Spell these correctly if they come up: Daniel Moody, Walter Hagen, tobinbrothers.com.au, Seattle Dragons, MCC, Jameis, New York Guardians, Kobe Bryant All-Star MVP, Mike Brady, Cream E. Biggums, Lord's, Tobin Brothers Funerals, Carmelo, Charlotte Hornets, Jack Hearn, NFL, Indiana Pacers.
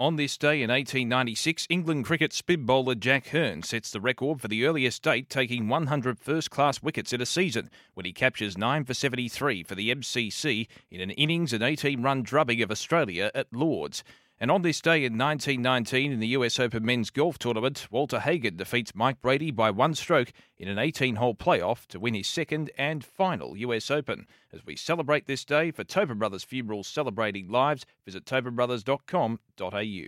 On this day in 1896, England cricket spin bowler Jack Hearn sets the record for the earliest date taking 100 first-class wickets in a season when he captures 9 for 73 for the MCC in an innings and 18-run drubbing of Australia at Lord's. And on this day in 1919 in the US Open men's golf tournament, Walter Hagen defeats Mike Brady by one stroke in an 18-hole playoff to win his second and final US Open. As we celebrate this day, for Tobin Brothers Funerals Celebrating Lives, visit tobinbrothers.com.au.